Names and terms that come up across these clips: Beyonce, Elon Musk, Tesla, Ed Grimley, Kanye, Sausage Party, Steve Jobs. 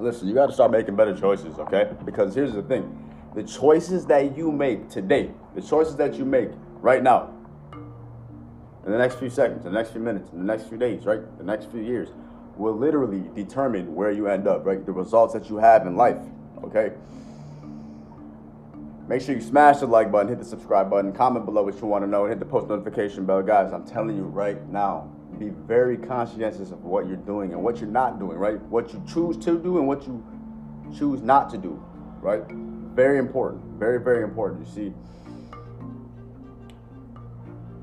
Listen, you got to start making better choices, okay? Because here's the thing. The choices that you make today, the choices that you make right now, in the next few seconds, in the next few minutes, in the next few days, right? The next few years will literally determine where you end up, right? The results that you have in life, okay? Make sure you smash the like button, hit the subscribe button, comment below what you want to know, and hit the post notification bell. Guys, I'm telling you right now, be very conscientious of what you're doing and what you're not doing, right? What you choose to do and what you choose not to do, right? Very important. Very, very important. You see,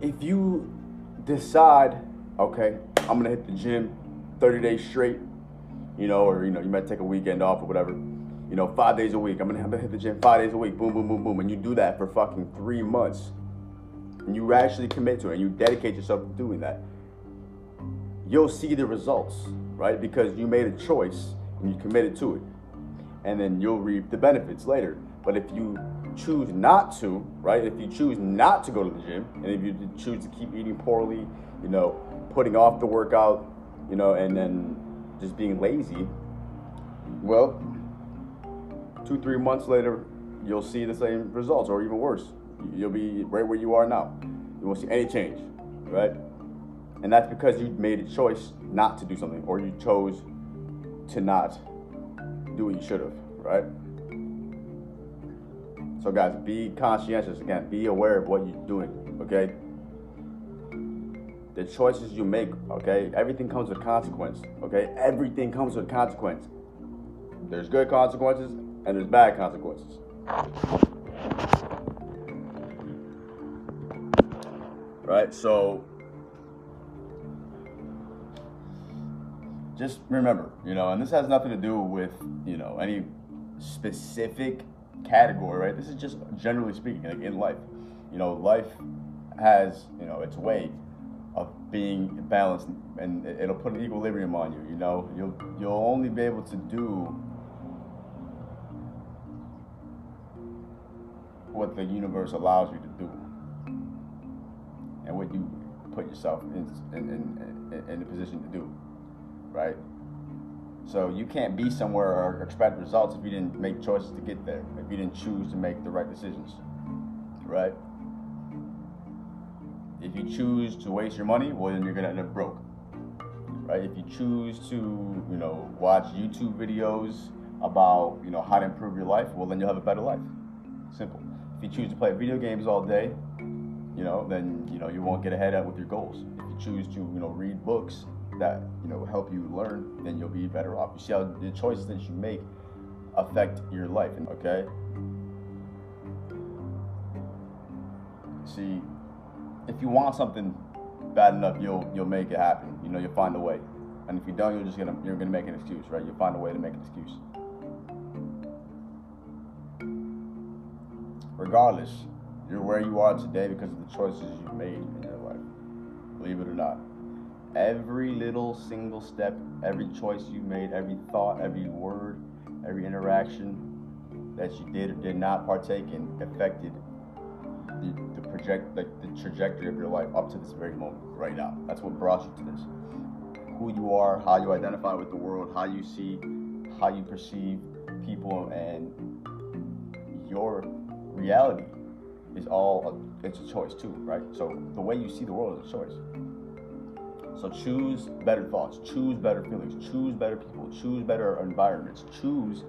if you decide, okay, I'm going to hit the gym 30 days straight, you know, or, you know, you might take a weekend off or whatever, you know, 5 days a week. I'm going to hit the gym 5 days a week. Boom, boom, boom, boom. And you do that for fucking 3 months and you actually commit to it and you dedicate yourself to doing that. You'll see the results, right? Because you made a choice and you committed to it. And then you'll reap the benefits later. But if you choose not to, right? If you choose not to go to the gym, and if you choose to keep eating poorly, you know, putting off the workout, you know, and then just being lazy, well, 2-3 months later, you'll see the same results or even worse. You'll be right where you are now. You won't see any change, right? And that's because you made a choice not to do something, or you chose to not do what you should have, right? So guys, be conscientious. Again, be aware of what you're doing, okay? The choices you make, okay? Everything comes with consequence, okay? Everything comes with consequence. There's good consequences and there's bad consequences. Right, so just remember, you know, and this has nothing to do with, you know, any specific category, right? This is just generally speaking, like in life, you know, life has, you know, its way of being balanced and it'll put an equilibrium on you, you know, you'll only be able to do what the universe allows you to do and what you put yourself in the position to do. Right? So you can't be somewhere or expect results if you didn't make choices to get there, if you didn't choose to make the right decisions, right? If you choose to waste your money, well, then you're gonna end up broke, right? If you choose to, you know, watch YouTube videos about, you know, how to improve your life, well, then you'll have a better life. Simple. If you choose to play video games all day, you know, then, you know, you won't get ahead with your goals. If you choose to, you know, read books that, you know, help you learn, then you'll be better off. You see how the choices that you make affect your life, okay? See, if you want something bad enough, you'll make it happen. You know, you'll find a way. And if you don't, you're gonna make an excuse, right? You'll find a way to make an excuse. Regardless, you're where you are today because of the choices you made in your life. Believe it or not. Every little single step, every choice you made, every thought, every word, every interaction that you did or did not partake in affected the trajectory of your life up to this very moment, right now. That's what brought you to this. Who you are, how you identify with the world, how you see, how you perceive people, and your reality is all it's a choice too, right? So the way you see the world is a choice. So choose better thoughts, choose better feelings, choose better people, choose better environments, choose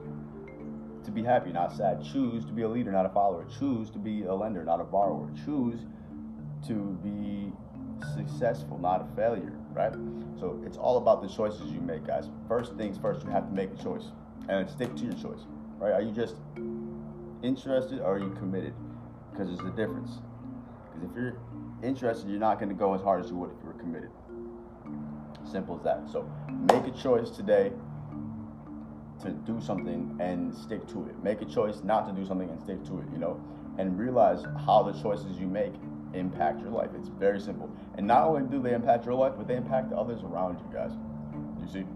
to be happy, not sad, choose to be a leader, not a follower, choose to be a lender, not a borrower, choose to be successful, not a failure, right? So it's all about the choices you make, guys. First things first, you have to make a choice and stick to your choice, right? Are you just interested or are you committed? Because there's a difference. Because if you're interested, you're not going to go as hard as you would if you were committed. Simple as that. So make a choice today to do something and stick to it. Make a choice not to do something and stick to it, you know, and realize how the choices you make impact your life. It's very simple. And not only do they impact your life, but they impact the others around you, guys. You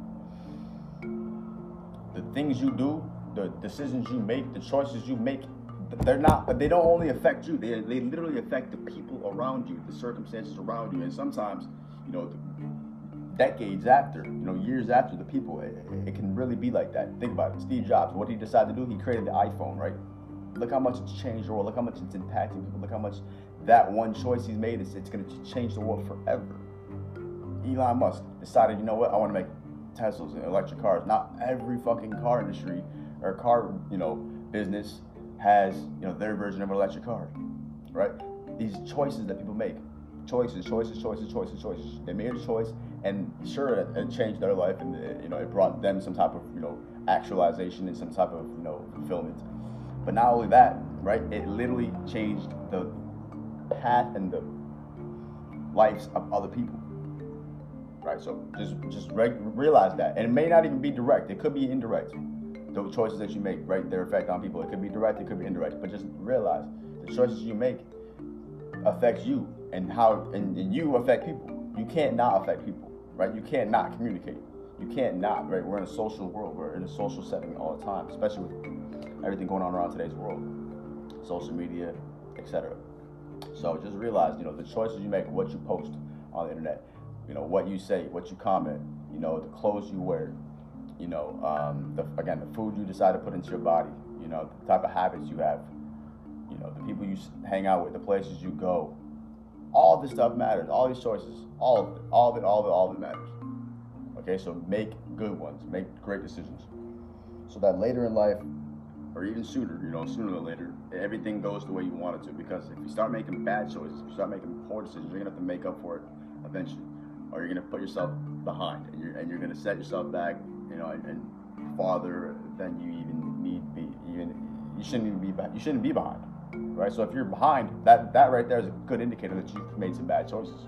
see, the things you do, the decisions you make, the choices you make, they don't only affect you. They literally affect the people around you, the circumstances around you. And sometimes you know, decades after, you know, years after the people. It can really be like that. Think about it. Steve Jobs, what did he decide to do? He created the iPhone, right? Look how much it's changed the world. Look how much it's impacting people. Look how much that one choice he's made is, it's going to change the world forever. Elon Musk decided, you know what, I want to make Teslas and electric cars. Now every fucking car industry or car, you know, business has, you know, their version of an electric car, right? These choices that people make. Choices. They made a choice, and sure, it changed their life, and it, you know, it brought them some type of, you know, actualization and some type of, you know, fulfillment. But not only that, right? It literally changed the path and the lives of other people, right? So just realize that, and it may not even be direct. It could be indirect. Those choices that you make, right? Their effect on people. It could be direct. It could be indirect. But just realize the choices you make affects you, and how and you affect people. You can't not affect people, right? You can't not communicate. You can't not, right? We're in a social world. We're in a social setting all the time, especially with everything going on around today's world, social media, etc. So just realize, you know, the choices you make, what you post on the internet, you know, what you say, what you comment, you know, the clothes you wear, you know, again, the food you decide to put into your body, you know, the type of habits you have, you know, the people you hang out with, the places you go. All this stuff matters. All these choices, all of it matters. Okay, so make good ones, make great decisions, so that later in life, or even sooner, you know, sooner or later, everything goes the way you want it to. Because if you start making bad choices, if you start making poor decisions, you're gonna have to make up for it eventually, or you're gonna put yourself behind, and you're gonna set yourself back, you know, and farther than you even need be. You shouldn't be behind. Right, so if you're behind, that right there is a good indicator that you've made some bad choices.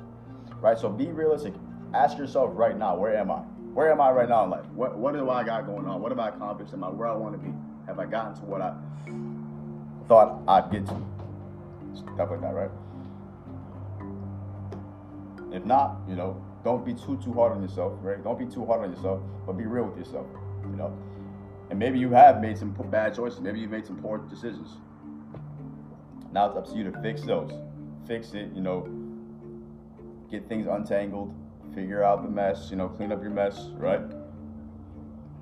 Right, so be realistic. Ask yourself right now, where am I? Where am I right now in life? What do I got going on? What have I accomplished? Am I where I want to be? Have I gotten to what I thought I'd get to? Stuff like that, right? If not, you know, don't be too hard on yourself, right? Don't be too hard on yourself, but be real with yourself, you know. And maybe you have made some bad choices. Maybe you've made some poor decisions. Now it's up to you to fix those. Fix it, you know, get things untangled, figure out the mess, you know, clean up your mess, right?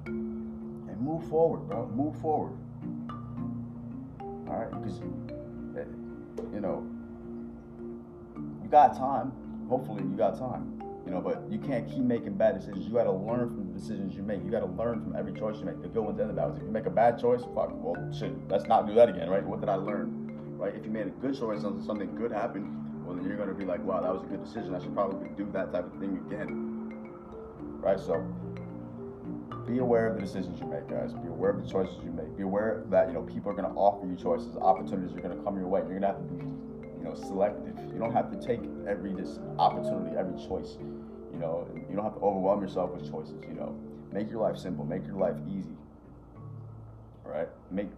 And move forward, bro. Move forward. All right? Because, you know, you got time. Hopefully you got time, you know, but you can't keep making bad decisions. You got to learn from the decisions you make. You got to learn from every choice you make, the good ones and the bad ones. If you make a bad choice, fuck, well, shit, let's not do that again, right? What did I learn? Right? If you made a good choice, something good happened, well, then you're going to be like, wow, that was a good decision. I should probably do that type of thing again. Right? So be aware of the decisions you make, guys. Be aware of the choices you make. Be aware that, you know, people are going to offer you choices. Opportunities are going to come your way. You're going to have to be, you know, selective. You don't have to take every opportunity, every choice. You know, you don't have to overwhelm yourself with choices, you know. Make your life simple. Make your life easy. Right? Make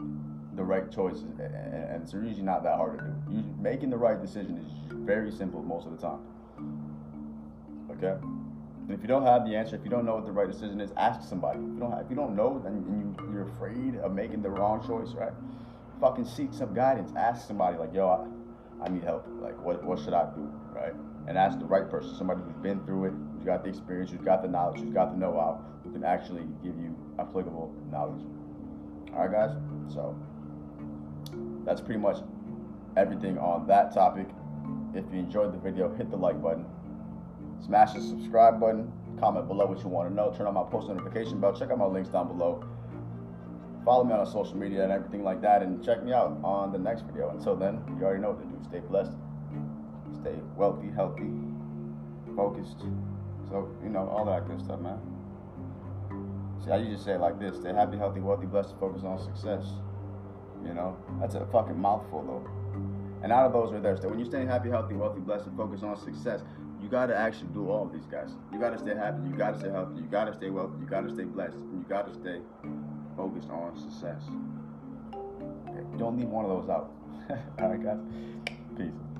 the right choices, and it's usually not that hard to do. Making the right decision is very simple most of the time. Okay? And if you don't have the answer, if you don't know what the right decision is, ask somebody. If you don't know, and you're afraid of making the wrong choice, right? Fucking seek some guidance. Ask somebody, like, yo, I need help. Like, what should I do, right? And ask the right person, somebody who's been through it, who's got the experience, who's got the knowledge, who's got the know-how, who can actually give you applicable knowledge. All right, guys? So that's pretty much everything on that topic. If you enjoyed the video, hit the like button, smash the subscribe button, comment below what you want to know, turn on my post notification bell, check out my links down below, follow me on social media and everything like that, and check me out on the next video. Until then, you already know what to do. Stay blessed, stay wealthy, healthy, focused. So, you know, all that good stuff, man. See, I usually say it like this: stay happy, healthy, wealthy, blessed, focused on success. You know, that's a fucking mouthful, though. And out of those right there, so when you stay happy, healthy, wealthy, blessed, and focused on success, you gotta actually do all of these, guys. You gotta stay happy, you gotta stay healthy, you gotta stay wealthy, you gotta stay blessed, and you gotta stay focused on success. Okay, don't leave one of those out. All right, guys. Peace.